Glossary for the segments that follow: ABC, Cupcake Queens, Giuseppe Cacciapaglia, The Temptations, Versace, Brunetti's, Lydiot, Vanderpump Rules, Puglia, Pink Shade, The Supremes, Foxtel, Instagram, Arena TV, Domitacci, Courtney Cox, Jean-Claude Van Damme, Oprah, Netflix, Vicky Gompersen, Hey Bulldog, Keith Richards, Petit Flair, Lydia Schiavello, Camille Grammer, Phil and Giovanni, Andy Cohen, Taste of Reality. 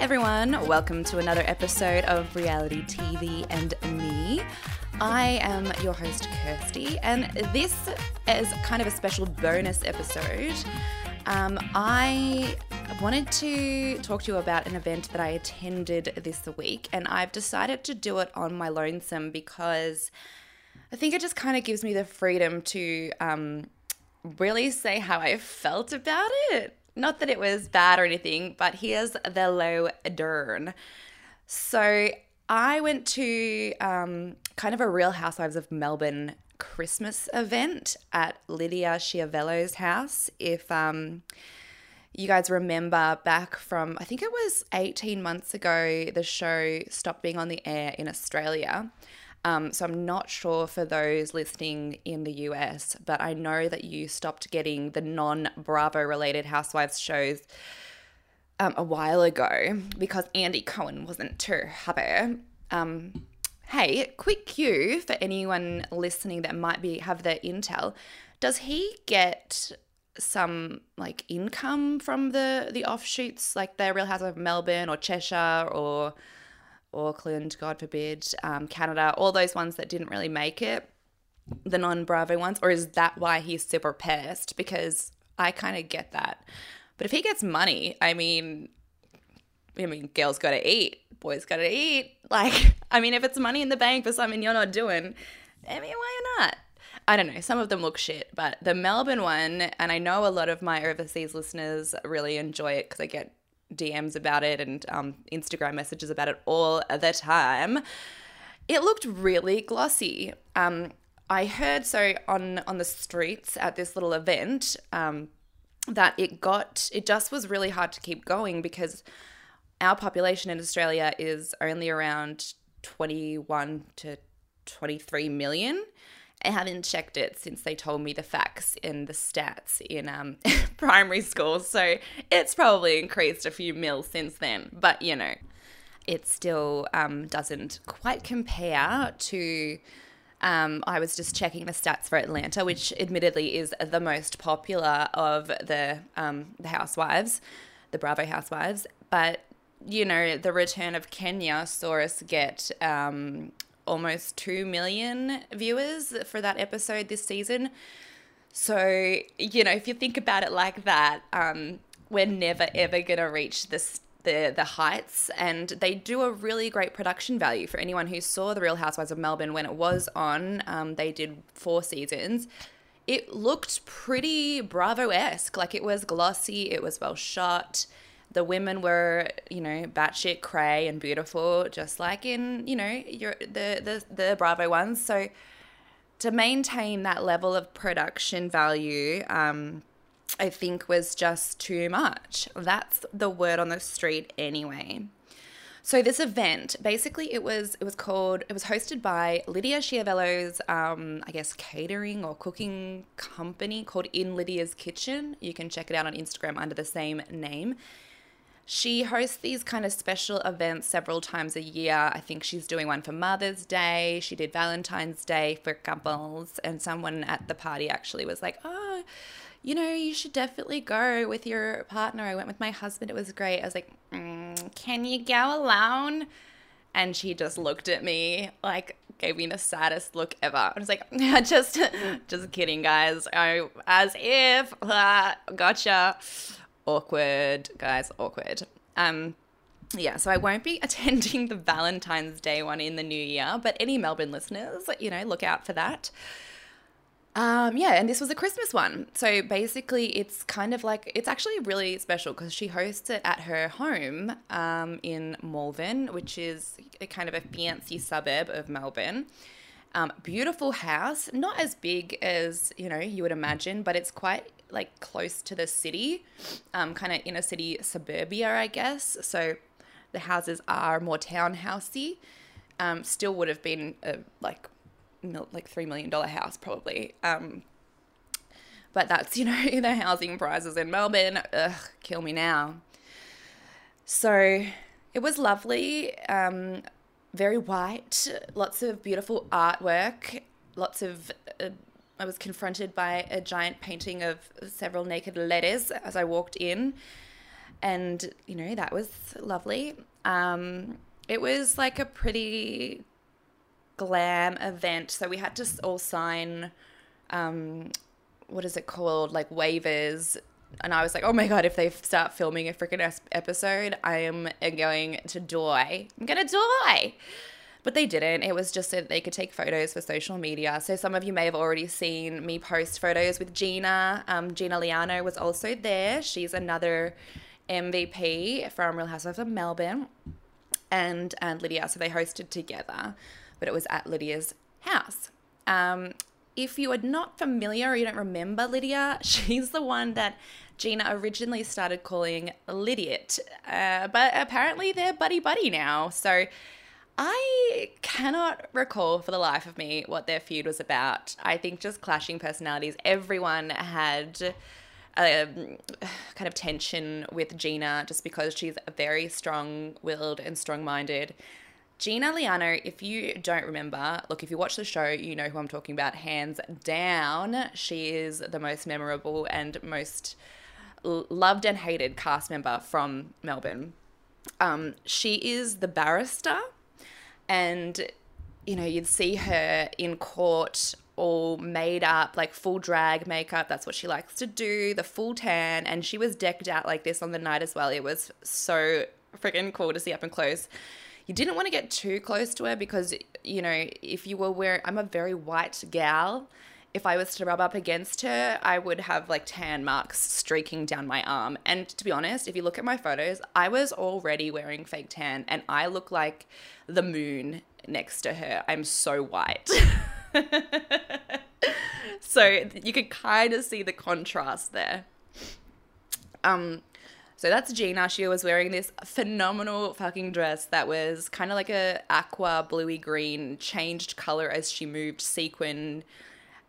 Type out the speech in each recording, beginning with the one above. everyone, welcome to another episode of Reality TV and Me. I am your host Kirsty, and this is kind of a special bonus episode. I wanted to talk to you about an event that I attended this week, and I've decided to do it on my lonesome because I think it just kind of gives me the freedom to really say how I felt about it. Not that it was bad or anything, but here's the lowdown. So I went to kind of a Real Housewives of Melbourne Christmas event at Lydia Schiavello's house. If you guys remember back from, I think it was 18 months ago, the show stopped being on the air in Australia. So I'm not sure for those listening in the US, but I know that you stopped getting the non-Bravo related housewives shows a while ago because Andy Cohen wasn't too happy. Hey, quick cue for anyone listening that might be have their intel. Does he get some like income from the offshoots, like the Real Housewives of Melbourne or Cheshire or Auckland, God forbid, Canada, all those ones that didn't really make it, the non-Bravo ones? Or is that why he's super pissed? Because I kind of get that. But if he gets money, I mean, girls got to eat, boys got to eat. Like, I mean, if it's money in the bank for something you're not doing, I mean, why not? I don't know. Some of them look shit, but the Melbourne one, and I know a lot of my overseas listeners really enjoy it because I get DMs about it and Instagram messages about it all the time. It looked really glossy. I heard on the streets at this little event that it just was really hard to keep going because our population in Australia is only around 21 to 23 million. I haven't checked it since they told me the facts and the stats in primary school, so it's probably increased a few mil since then. But, you know, it still doesn't quite compare to I was just checking the stats for Atlanta, which admittedly is the most popular of the housewives, the Bravo housewives. But, you know, the return of Kenya saw us get almost 2 million viewers for that episode this season. So, you know, if you think about it like that, we're never, ever going to reach the heights. And they do a really great production value. For anyone who saw The Real Housewives of Melbourne when it was on, they did 4 seasons. It looked pretty Bravo-esque. Like, it was glossy. It was well shot. The women were, you know, batshit cray and beautiful, just like in, you know, the Bravo ones. So to maintain that level of production value, I think was just too much. That's the word on the street anyway. So this event, basically, it was hosted by Lydia Schiavello's, I guess, catering or cooking company called In Lydia's Kitchen. You can check it out on Instagram under the same name. She hosts these kind of special events several times a year. I think she's doing one for Mother's Day. She did Valentine's Day for couples. And someone at the party actually was like, oh, you know, you should definitely go with your partner. I went with my husband. It was great. I was like, can you go alone? And she just looked at me like, gave me the saddest look ever. I was like, just kidding, guys. Gotcha. Awkward, guys, awkward. Yeah, so I won't be attending the Valentine's Day one in the new year, but any Melbourne listeners, you know, look out for that. Yeah, and this was a Christmas one. So basically it's kind of like, it's actually really special because she hosts it at her home in Malvern, which is a kind of a fancy suburb of Melbourne. Beautiful house, not as big as, you know, you would imagine, but it's quite like close to the city, kind of inner city suburbia, I guess. So the houses are more townhousey. Still would have been like $3 million house probably. But that's, you know, the housing prices in Melbourne. Ugh, kill me now. So it was lovely. Very white, lots of beautiful artwork, lots of I was confronted by a giant painting of several naked ladies as I walked in. And, you know, that was lovely. It was like a pretty glam event. So we had to all sign, what is it called? Like waivers. And I was like, oh my God, if they start filming a freaking episode, I am going to die. I'm going to die. But they didn't. It was just so that they could take photos for social media. So some of you may have already seen me post photos with Gina. Gina Liano was also there. She's another MVP from Real Housewives of Melbourne, and Lydia. So they hosted together, but it was at Lydia's house. If you are not familiar or you don't remember Lydia, she's the one that Gina originally started calling Lydiot. But apparently they're buddy-buddy now. So I cannot recall for the life of me what their feud was about. I think just clashing personalities. Everyone had a kind of tension with Gina just because she's very strong-willed and strong-minded. Gina Liano, if you don't remember, look, if you watch the show, you know who I'm talking about, hands down. She is the most memorable and most loved and hated cast member from Melbourne. She is the barrister, and, you know, you'd see her in court all made up, like full drag makeup. That's what she likes to do, the full tan, and she was decked out like this on the night as well. It was so freaking cool to see up and close. You didn't want to get too close to her because, you know, if you were wearing, I'm a very white gal. If I was to rub up against her, I would have like tan marks streaking down my arm. And to be honest, if you look at my photos, I was already wearing fake tan and I look like the moon next to her. I'm so white. So you could kind of see the contrast there. So that's Gina. She was wearing this phenomenal fucking dress that was kind of like a aqua, bluey green, changed color as she moved, sequin,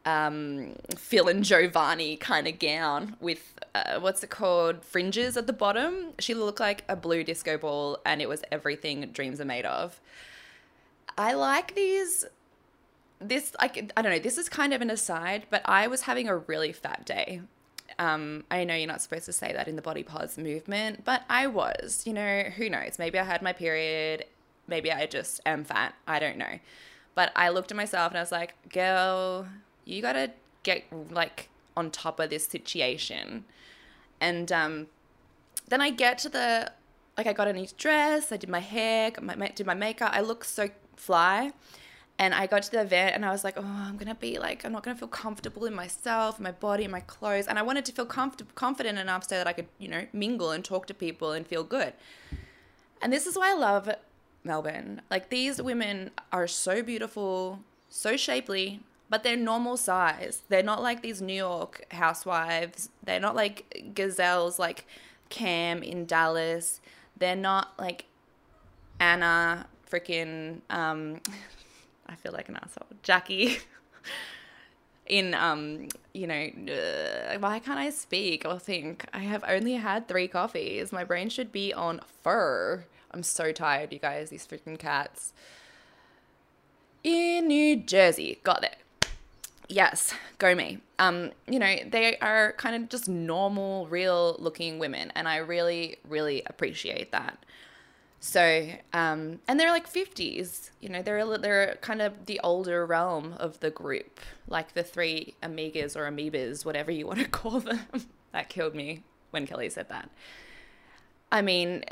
Phil and Giovanni kind of gown with, what's it called, fringes at the bottom. She looked like a blue disco ball and it was everything dreams are made of. I like these. I don't know, this is kind of an aside, but I was having a really fat day. I know you're not supposed to say that in the body pause movement, but I was, you know, who knows? Maybe I had my period. Maybe I just am fat. I don't know. But I looked at myself and I was like, girl, you got to get like on top of this situation. And then I get to the, like, I got a new dress. I did my hair, did my makeup. I look so fly. And I got to the event and I was like, oh, I'm not going to feel comfortable in myself, my body, my clothes. And I wanted to feel confident enough so that I could, you know, mingle and talk to people and feel good. And this is why I love Melbourne. Like, these women are so beautiful, so shapely, but they're normal size. They're not like these New York housewives. They're not like gazelles like Cam in Dallas. They're not like Anna freaking... I feel like an asshole. Jackie in, you know, why can't I speak or think? I have only had 3 coffees. My brain should be on fur. I'm so tired, you guys, these freaking cats. In New Jersey. Got it. Yes, go me. You know, they are kind of just normal, real looking women. And I really, really appreciate that. So, and they're like 50s, you know, they're kind of the older realm of the group, like the 3 amigas or amoebas, whatever you want to call them. That killed me when Kelly said that. I mean,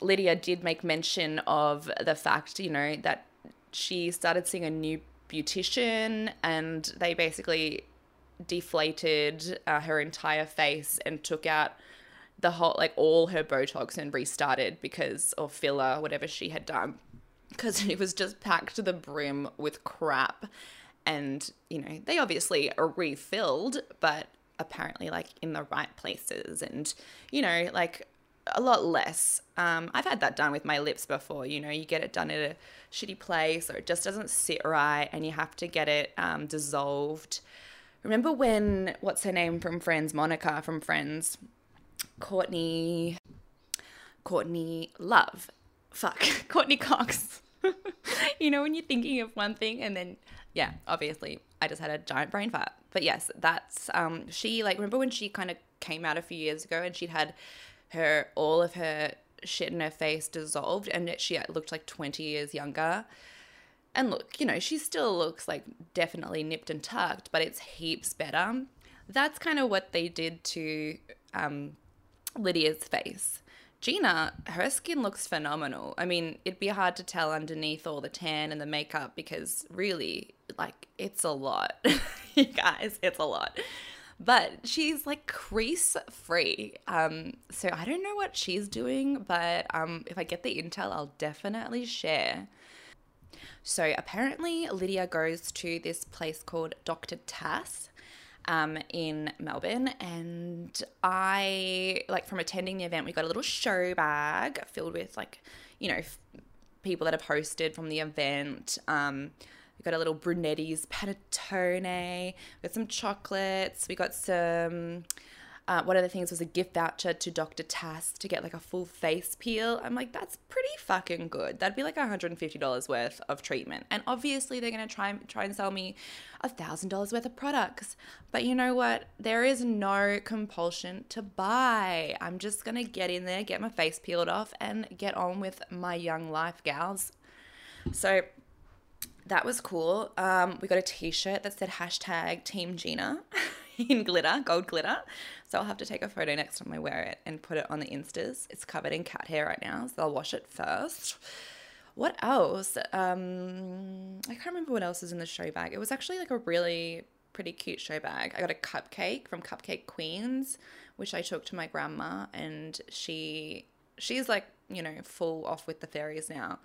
Lydia did make mention of the fact, you know, that she started seeing a new beautician and they basically deflated her entire face and took out the whole, like, all her Botox and restarted because, or filler, whatever she had done, because it was just packed to the brim with crap. And, you know, they obviously are refilled, but apparently like in the right places and, you know, like a lot less. I've had that done with my lips before, you know, you get it done at a shitty place or it just doesn't sit right and you have to get it dissolved. Remember when, what's her name from Friends, Monica from Friends, Courtney Love. Fuck. Courtney Cox. You know, when you're thinking of one thing and then, yeah, obviously I just had a giant brain fart. But yes, that's, she, like, remember when she kind of came out a few years ago and she'd had her, all of her shit in her face dissolved, and she looked like 20 years younger. And look, you know, she still looks like definitely nipped and tucked, but it's heaps better. That's kind of what they did to Lydia's face. Gina, her skin looks phenomenal. I mean, it'd be hard to tell underneath all the tan and the makeup because really, like, it's a lot. You guys, it's a lot. But she's like crease free. So I don't know what she's doing, but if I get the intel, I'll definitely share. So apparently Lydia goes to this place called Dr. Tass in Melbourne, and I, like, from attending the event, we got a little show bag filled with, like, you know, people that have hosted from the event. We got a little Brunetti's panettone, we got some chocolates, we got some one of the things was a gift voucher to Dr. Tass to get like a full face peel. I'm like, that's pretty fucking good. That'd be like $150 worth of treatment. And obviously they're going to try and sell me $1,000 worth of products. But you know what? There is no compulsion to buy. I'm just going to get in there, get my face peeled off, and get on with my young life, gals. So that was cool. We got a t-shirt that said #TeamGina. In glitter, gold glitter. So I'll have to take a photo next time I wear it and put it on the Instas. It's covered in cat hair right now, so I'll wash it first. What else? I can't remember what else is in the show bag. It was actually like a really pretty cute show bag. I got a cupcake from Cupcake Queens, which I took to my grandma, and she's like, you know, full off with the fairies now.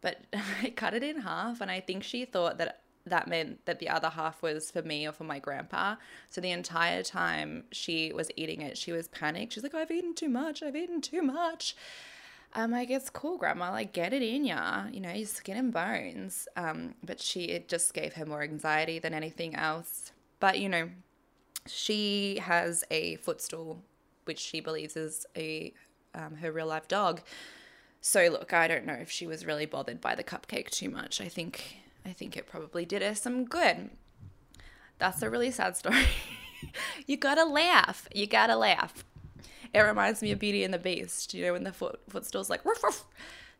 But I cut it in half, and I think she thought that meant that the other half was for me or for my grandpa. So the entire time she was eating it, she was panicked. She's like, I've eaten too much. I'm like, it's cool, grandma. Like, get it in ya. You know, your skin and bones. But it just gave her more anxiety than anything else. But, you know, she has a footstool, which she believes is her real-life dog. So, look, I don't know if she was really bothered by the cupcake too much. I think it probably did her some good. That's a really sad story. You gotta laugh. It reminds me of Beauty and the Beast, you know, when the footstool's like, woof, woof.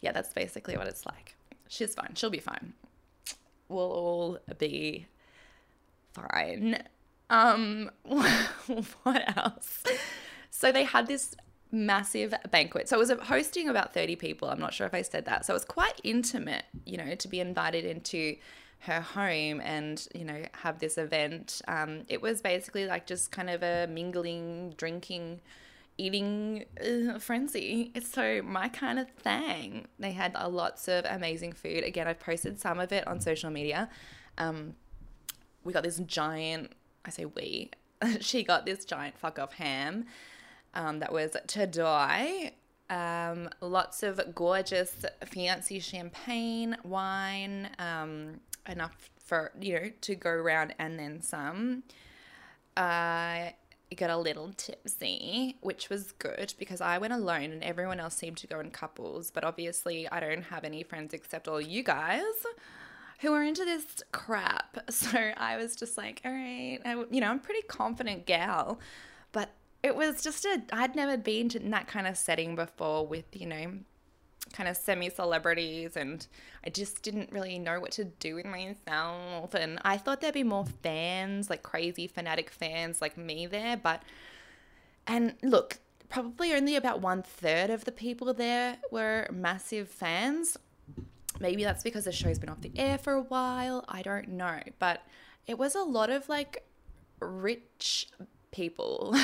Yeah, that's basically what it's like. She's fine. She'll be fine. We'll all be fine. What else? So they had this massive banquet. So it was hosting about 30 people. I'm not sure if I said that. So it was quite intimate, you know, to be invited into her home and, you know, have this event. It was basically like just kind of a mingling, drinking, eating frenzy. It's so my kind of thing. They had lots of amazing food. Again, I've posted some of it on social media. We got this giant, I say we, she got this giant fuck off ham. That was to die. Lots of gorgeous, fancy champagne, wine, enough for, you know, to go around and then some. Got a little tipsy, which was good because I went alone and everyone else seemed to go in couples. But obviously I don't have any friends except all you guys who are into this crap. So I was just like, all right, you know, I'm a pretty confident gal. But it was just I'd never been in that kind of setting before with, you know, kind of semi-celebrities, and I just didn't really know what to do with myself, and I thought there'd be more fans, like crazy fanatic fans like me there, and look, probably only about 1/3 of the people there were massive fans. Maybe that's because the show's been off the air for a while. I don't know, but it was a lot of like rich people.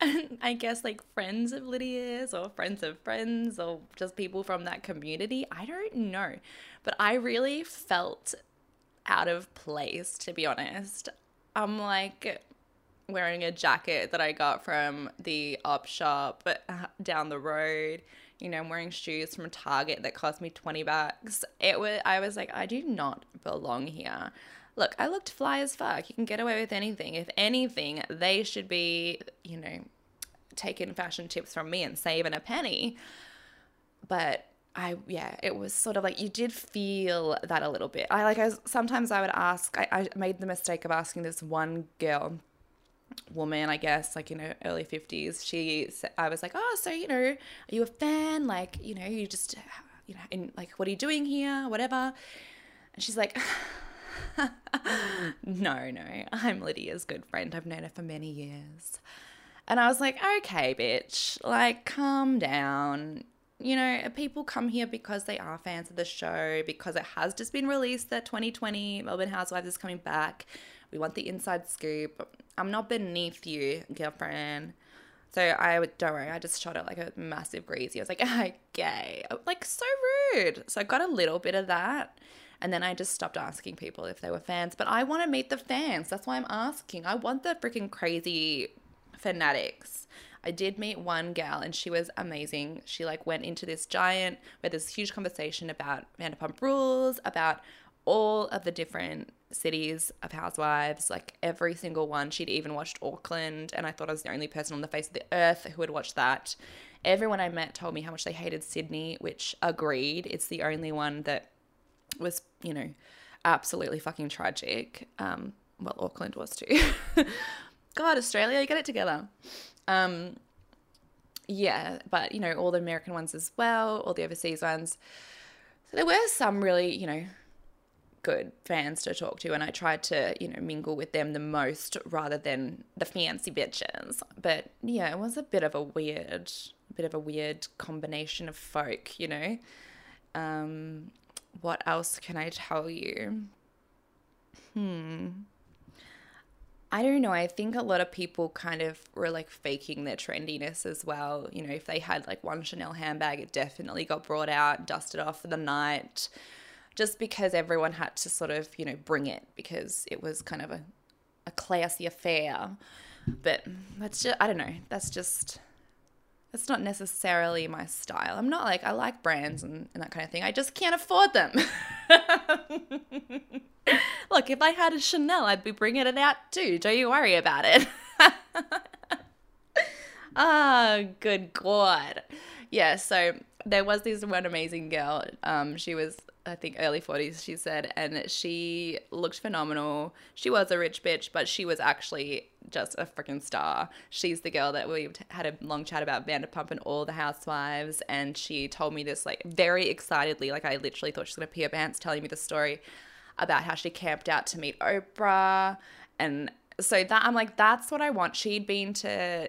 And I guess like friends of Lydia's or friends of friends or just people from that community. I don't know. But I really felt out of place, to be honest. I'm like wearing a jacket that I got from the op shop down the road. You know, I'm wearing shoes from Target that cost me $20. I was like, I do not belong here. Look, I looked fly as fuck. You can get away with anything. If anything, they should be, you know, taking fashion tips from me and saving a penny. But it was sort of like you did feel that a little bit. I sometimes I would ask, I made the mistake of asking this one girl woman, I guess, like in her early 50s, I was like, oh, so, you know, are you a fan? Like, you know, you just, you know, in, like, what are you doing here? Whatever. And she's like, no, I'm Lydia's good friend. I've known her for many years. And I was like, okay, bitch, like, calm down. You know, people come here because they are fans of the show, because it has just been released that 2020 Melbourne Housewives is coming back. We want the inside scoop. I'm not beneath you, girlfriend. So don't worry, I just shot it like a massive greasy. I was like, okay. Like, so rude. So I got a little bit of that. And then I just stopped asking people if they were fans. But I want to meet the fans. That's why I'm asking. I want the freaking crazy fanatics. I did meet one gal and she was amazing. She like went into this giant, where there's huge conversation about Vanderpump Rules, about all of the different cities of housewives, like every single one. She'd even watched Auckland, and I thought I was the only person on the face of the earth who had watched that. Everyone I met told me how much they hated Sydney, which agreed. It's the only one that was, you know, absolutely fucking tragic. Well, Auckland was too. God, Australia, you get it together. Yeah, but, you know, all the American ones as well, all the overseas ones. So there were some really, you know, good fans to talk to, and I tried to, you know, mingle with them the most rather than the fancy bitches. But yeah, it was a bit of a weird combination of folk, you know. What else can I tell you? I don't know. I think a lot of people kind of were like faking their trendiness as well. You know, if they had like one Chanel handbag, it definitely got brought out, dusted off for the night, just because everyone had to sort of, you know, bring it, because it was kind of a classy affair. But that's just, I don't know. That's not necessarily my style. I'm not like, I like brands and that kind of thing. I just can't afford them. Look, if I had a Chanel, I'd be bringing it out too. Don't you worry about it. Oh, good God. Yeah, so there was this one amazing girl. She was, I think, early 40s, she said, and she looked phenomenal. She was a rich bitch, but she was actually just a freaking star. She's the girl that we had a long chat about Vanderpump and all the housewives, and she told me this like very excitedly. Like, I literally thought she was going to pee her pants telling me the story about how she camped out to meet Oprah. And so that, I'm like, that's what I want. She'd been to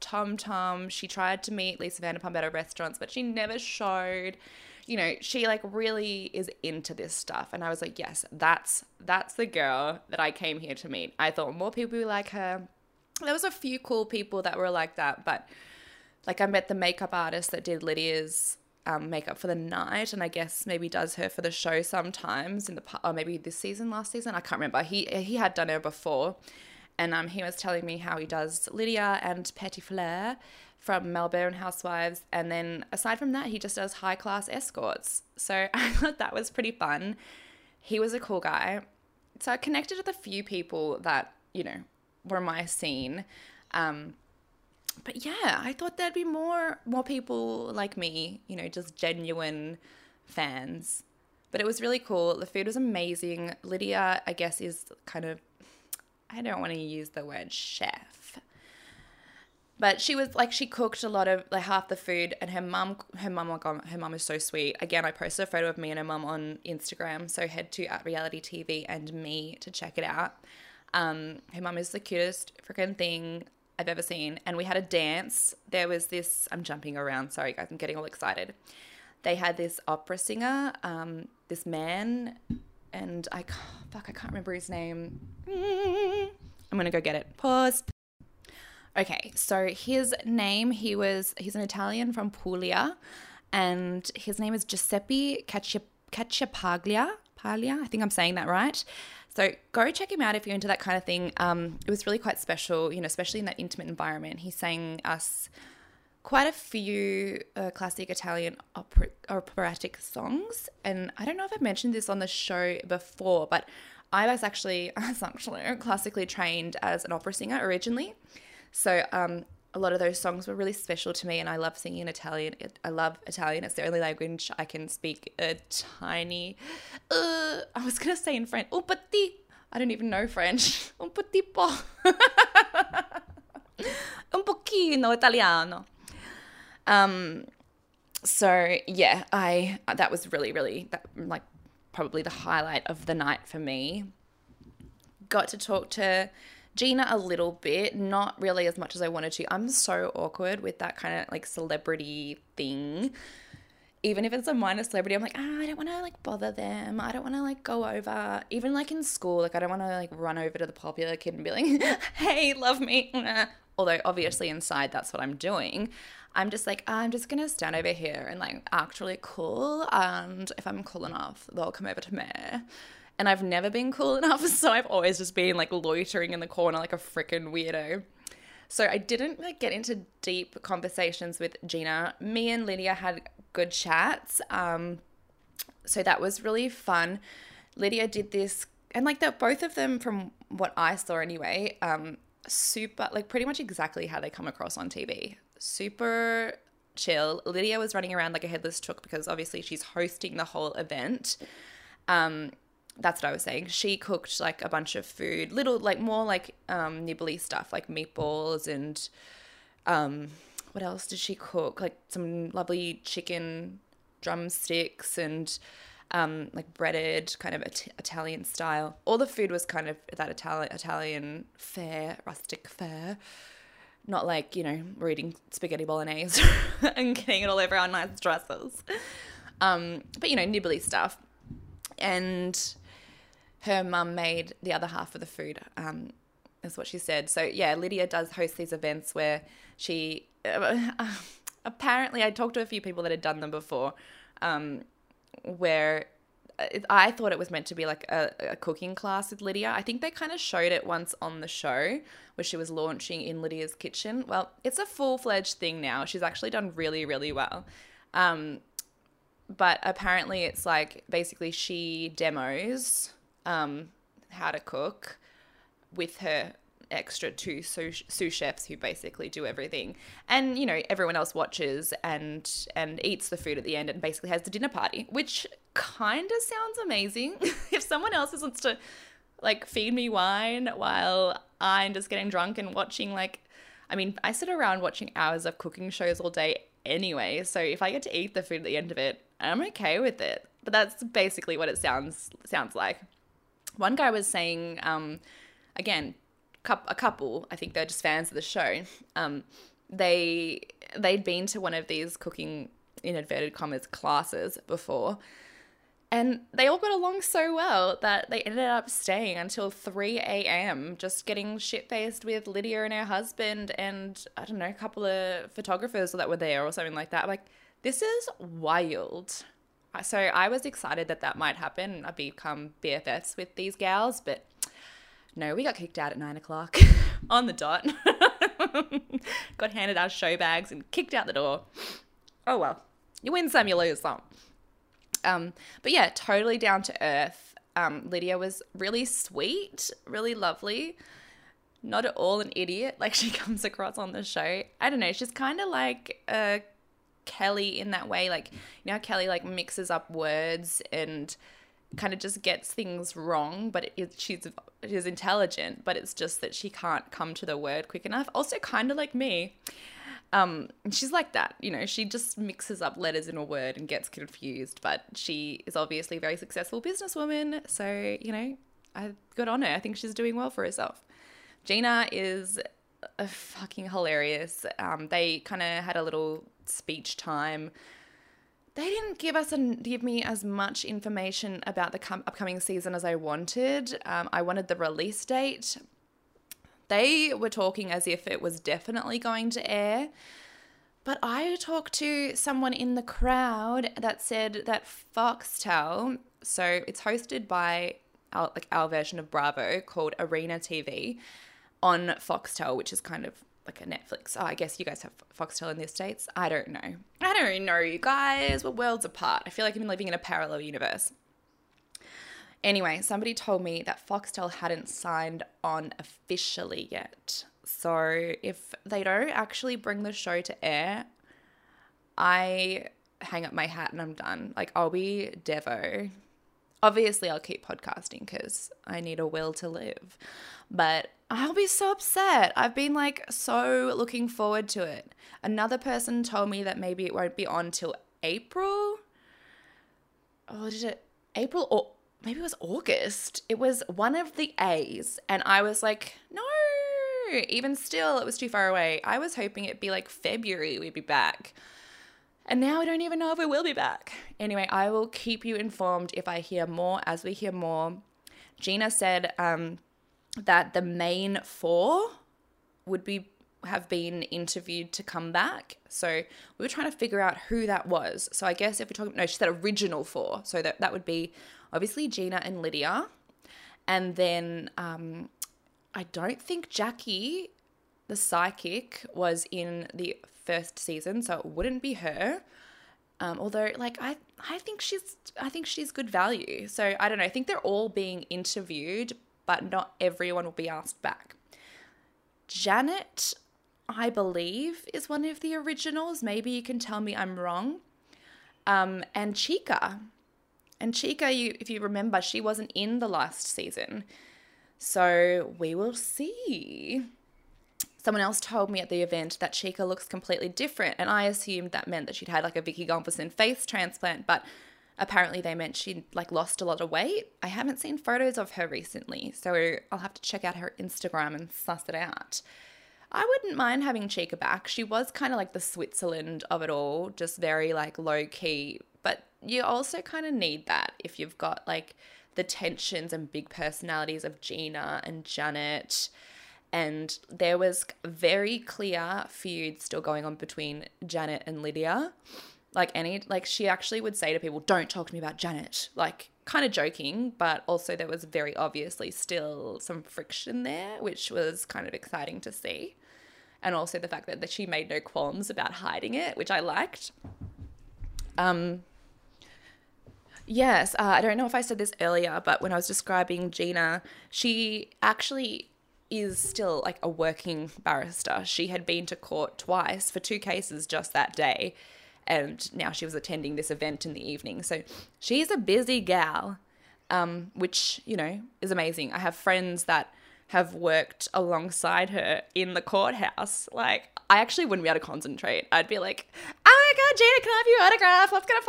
Tom Tom. She tried to meet Lisa Vanderpump at her restaurants, but she never showed. You know, she like really is into this stuff. And I was like, yes, that's the girl that I came here to meet. I thought more people would be like her. There was a few cool people that were like that, but like I met the makeup artist that did Lydia's makeup for the night, and I guess maybe does her for the show sometimes or maybe this season, last season, I can't remember. He had done her before, and he was telling me how he does Lydia and Petit Flair from Melbourne Housewives, and then aside from that, he just does high class escorts. So I thought that was pretty fun. He was a cool guy, so I connected with a few people that, you know, were my scene. But yeah, I thought there'd be more people like me, you know, just genuine fans. But it was really cool. The food was amazing. Lydia, I guess, is kind of, I don't want to use the word chef, but she was like, she cooked a lot of, like, half the food, and her mum is so sweet. Again, I posted a photo of me and her mum on Instagram, so head to @realitytv and me to check it out. Her mum is the cutest freaking thing I've ever seen. And we had a dance. There was this, I'm jumping around, sorry guys, I'm getting all excited. They had this opera singer, this man, and I can't remember his name. I'm gonna go get it. Pause. Okay, so his name, he's an Italian from Puglia, and his name is Giuseppe Cacciapaglia. I think I'm saying that right. So go check him out if you're into that kind of thing. It was really quite special, you know, especially in that intimate environment. He sang us quite a few classic Italian operatic songs. And I don't know if I've mentioned this on the show before, but I was actually classically trained as an opera singer originally. So a lot of those songs were really special to me, and I love singing in Italian. I love Italian. It's the only language I can speak a tiny... I was going to say in French. Oh, petit. I don't even know French. Oh, petit po. un pochino Italiano. So yeah, that was really, probably the highlight of the night for me. Got to talk to Gina a little bit, not really as much as I wanted to. I'm so awkward with that kind of celebrity thing. Even if it's a minor celebrity, I'm I don't want to bother them. I don't want to go over. Even in school, I don't want to run over to the popular kid and be hey, love me. Although obviously inside that's what I'm doing. I'm just I'm just going to stand over here and act really cool. And if I'm cool enough, they'll come over to me. And I've never been cool enough, so I've always just been loitering in the corner like a freaking weirdo. So I didn't get into deep conversations with Gina. Me and Lydia had good chats. So that was really fun. Lydia did this, and both of them, from what I saw anyway, super, pretty much exactly how they come across on TV. Super chill. Lydia was running around like a headless chook because obviously she's hosting the whole event. That's what I was saying. She cooked a bunch of food, little more nibbly stuff, meatballs and what else did she cook? Some lovely chicken drumsticks and breaded kind of Italian style. All the food was kind of that Italian fare, rustic fare. Not we're eating spaghetti bolognese and getting it all over our nice dresses. But nibbly stuff. And her mum made the other half of the food, is what she said. So, yeah, Lydia does host these events where she apparently, I talked to a few people that had done them before, where I thought it was meant to be a cooking class with Lydia. I think they kind of showed it once on the show where she was launching In Lydia's Kitchen. Well, it's a full-fledged thing now. She's actually done really, really well. But apparently it's basically she demos how to cook with her extra two sous chefs who basically do everything. And, everyone else watches and eats the food at the end and basically has the dinner party, which kind of sounds amazing. If someone else wants to, feed me wine while I'm just getting drunk and watching, I sit around watching hours of cooking shows all day anyway. So if I get to eat the food at the end of it, I'm okay with it. But that's basically what it sounds like. One guy was saying, again, a couple, I think they're just fans of the show. They'd been to one of these cooking, in inverted commas, classes before, and they all got along so well that they ended up staying until 3 a.m. just getting shit-faced with Lydia and her husband and, I don't know, a couple of photographers that were there or something like that. This is wild. So I was excited that might happen. I'd become BFFs with these gals, but no, we got kicked out at 9 o'clock on the dot. Got handed our show bags and kicked out the door. Oh, well. You win some, you lose some. But yeah, totally down to earth. Lydia was really sweet, really lovely, not at all an idiot like she comes across on the show. I don't know. She's kind of like Kelly in that way. Kelly mixes up words and kind of just gets things wrong, but she's intelligent, but it's just that she can't come to the word quick enough. Also kind of like me. She's like that, she just mixes up letters in a word and gets confused, but she is obviously a very successful businesswoman. So, good on her. I think she's doing well for herself. Gina is fucking hilarious. They kind of had a little speech time. They didn't give me as much information about the upcoming season as I wanted. I wanted the release date. They were talking as if it was definitely going to air, but I talked to someone in the crowd that said that Foxtel, so it's hosted by our version of Bravo called Arena TV on Foxtel, which is kind of like a Netflix. Oh, I guess you guys have Foxtel in the States. I don't know. I don't know, you guys. We're worlds apart. I feel like I've been living in a parallel universe. Anyway, somebody told me that Foxtel hadn't signed on officially yet. So if they don't actually bring the show to air, I hang up my hat and I'm done. I'll be Devo. Obviously, I'll keep podcasting because I need a will to live. But I'll be so upset. I've been like so looking forward to it. Another person told me that maybe it won't be on till April. Oh, did it? April or maybe it was August. It was one of the A's. And I was like, no, even still, it was too far away. I was hoping it'd be like February we'd be back. And now I don't even know if we will be back. Anyway, I will keep you informed if I hear more, as we hear more. Gina said that the main four would have been interviewed to come back. So we were trying to figure out who that was. So I guess if we're talking, no, she said original four. So that would be obviously Gina and Lydia. And then I don't think Jackie, the psychic, was in the first season, so it wouldn't be her. Although, like, I think she's good value. So I don't know. I think they're all being interviewed, but not everyone will be asked back. Janet, I believe, is one of the originals. Maybe you can tell me I'm wrong. And Chica. And Chica, if you remember, she wasn't in the last season. So we will see. Someone else told me at the event that Chica looks completely different, and I assumed that meant that she'd had like a Vicky Gompersen face transplant, but apparently they meant she'd like lost a lot of weight. I haven't seen photos of her recently, so I'll have to check out her Instagram and suss it out. I wouldn't mind having Chica back. She was kind of like the Switzerland of it all, just very like low key, but you also kind of need that if you've got like the tensions and big personalities of Gina and Janet. And there was very clear feud still going on between Janet and Lydia. Like she actually would say to people, don't talk to me about Janet. Like kind of joking, but also there was very obviously still some friction there, which was kind of exciting to see. And also the fact that she made no qualms about hiding it, which I liked. Yes, I don't know if I said this earlier, but when I was describing Gina, she actually is still like a working barrister. She had been to court twice for two cases just that day, and now she was attending this event in the evening. So she's a busy gal, which, you know, is amazing. I have friends that have worked alongside her in the courthouse. Like, I actually wouldn't be able to concentrate. I'd be like, oh my God, Gina, can I have your autograph? Let's get a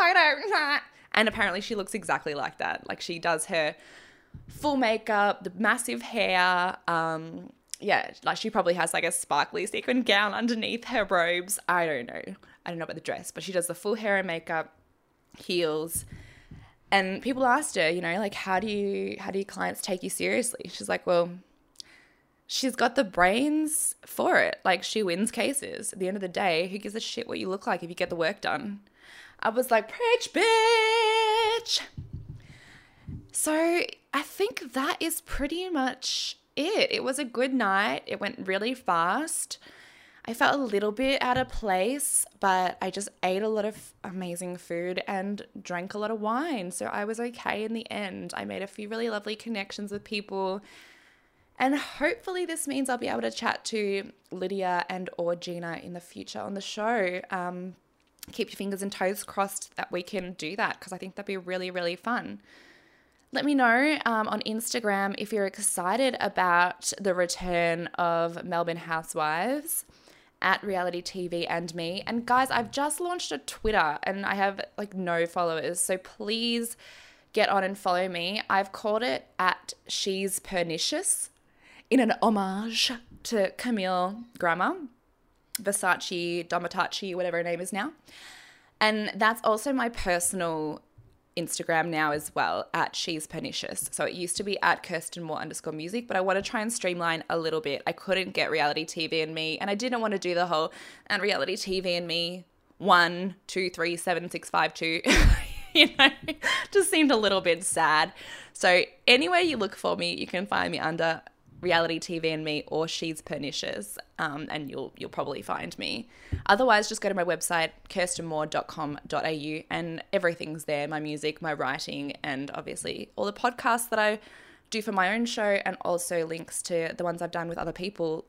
photo. And apparently she looks exactly like that. Like she does her full makeup, the massive hair. Yeah, like she probably has like a sparkly sequin gown underneath her robes. I don't know. I don't know about the dress, but she does the full hair and makeup, heels. And people asked her, you know, like, how do your clients take you seriously? She's like, well, she's got the brains for it. Like she wins cases. At the end of the day, who gives a shit what you look like if you get the work done? I was like, preach, bitch. So I think that is pretty much it. It was a good night. It went really fast. I felt a little bit out of place, but I just ate a lot of amazing food and drank a lot of wine. So I was okay in the end. I made a few really lovely connections with people. And hopefully this means I'll be able to chat to Lydia and or Gina in the future on the show. Keep your fingers and toes crossed that we can do that, because I think that'd be really, really fun. Let me know on Instagram if you're excited about the return of Melbourne Housewives, at Reality TV and me. And guys, I've just launched a Twitter and I have like no followers, so please get on and follow me. I've called it at She's Pernicious, in an homage to Camille Grammer. Versace, Domitacci, whatever her name is now. And that's also my personal Instagram now as well, at She's Pernicious. So it used to be at KirstenMoore_music, but I want to try and streamline a little bit. I couldn't get Reality TV and Me, and I didn't want to do the whole and Reality TV and Me 1 2 3 7 6 5 2. You know, just seemed a little bit sad. So anywhere you look for me, you can find me under Reality TV and Me or She's Pernicious, and you'll probably find me. Otherwise, just go to my website, kirstenmoore.com.au, and everything's there, my music, my writing, and obviously all the podcasts that I do for my own show, and also links to the ones I've done with other people.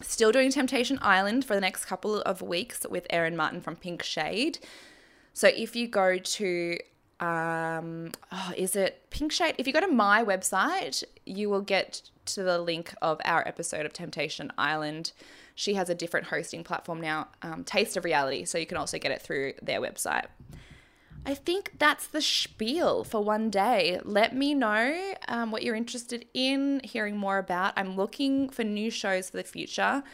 Still doing Temptation Island for the next couple of weeks with Erin Martin from Pink Shade. So if you go to is it Pink Shade? If you go to my website, you will get to the link of our episode of Temptation Island. She has a different hosting platform now, Taste of Reality, so you can also get it through their website. I think that's the spiel for one day. Let me know what you're interested in hearing more about. I'm looking for new shows for the future,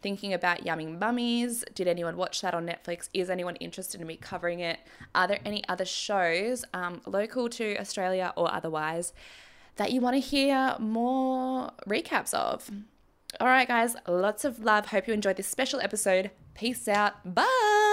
thinking about Yumming Mummies. Did anyone watch that on Netflix? Is anyone interested in me covering it? Are there any other shows, local to Australia or otherwise, that you want to hear more recaps of? All right, guys, lots of love. Hope you enjoyed this special episode. Peace out. Bye.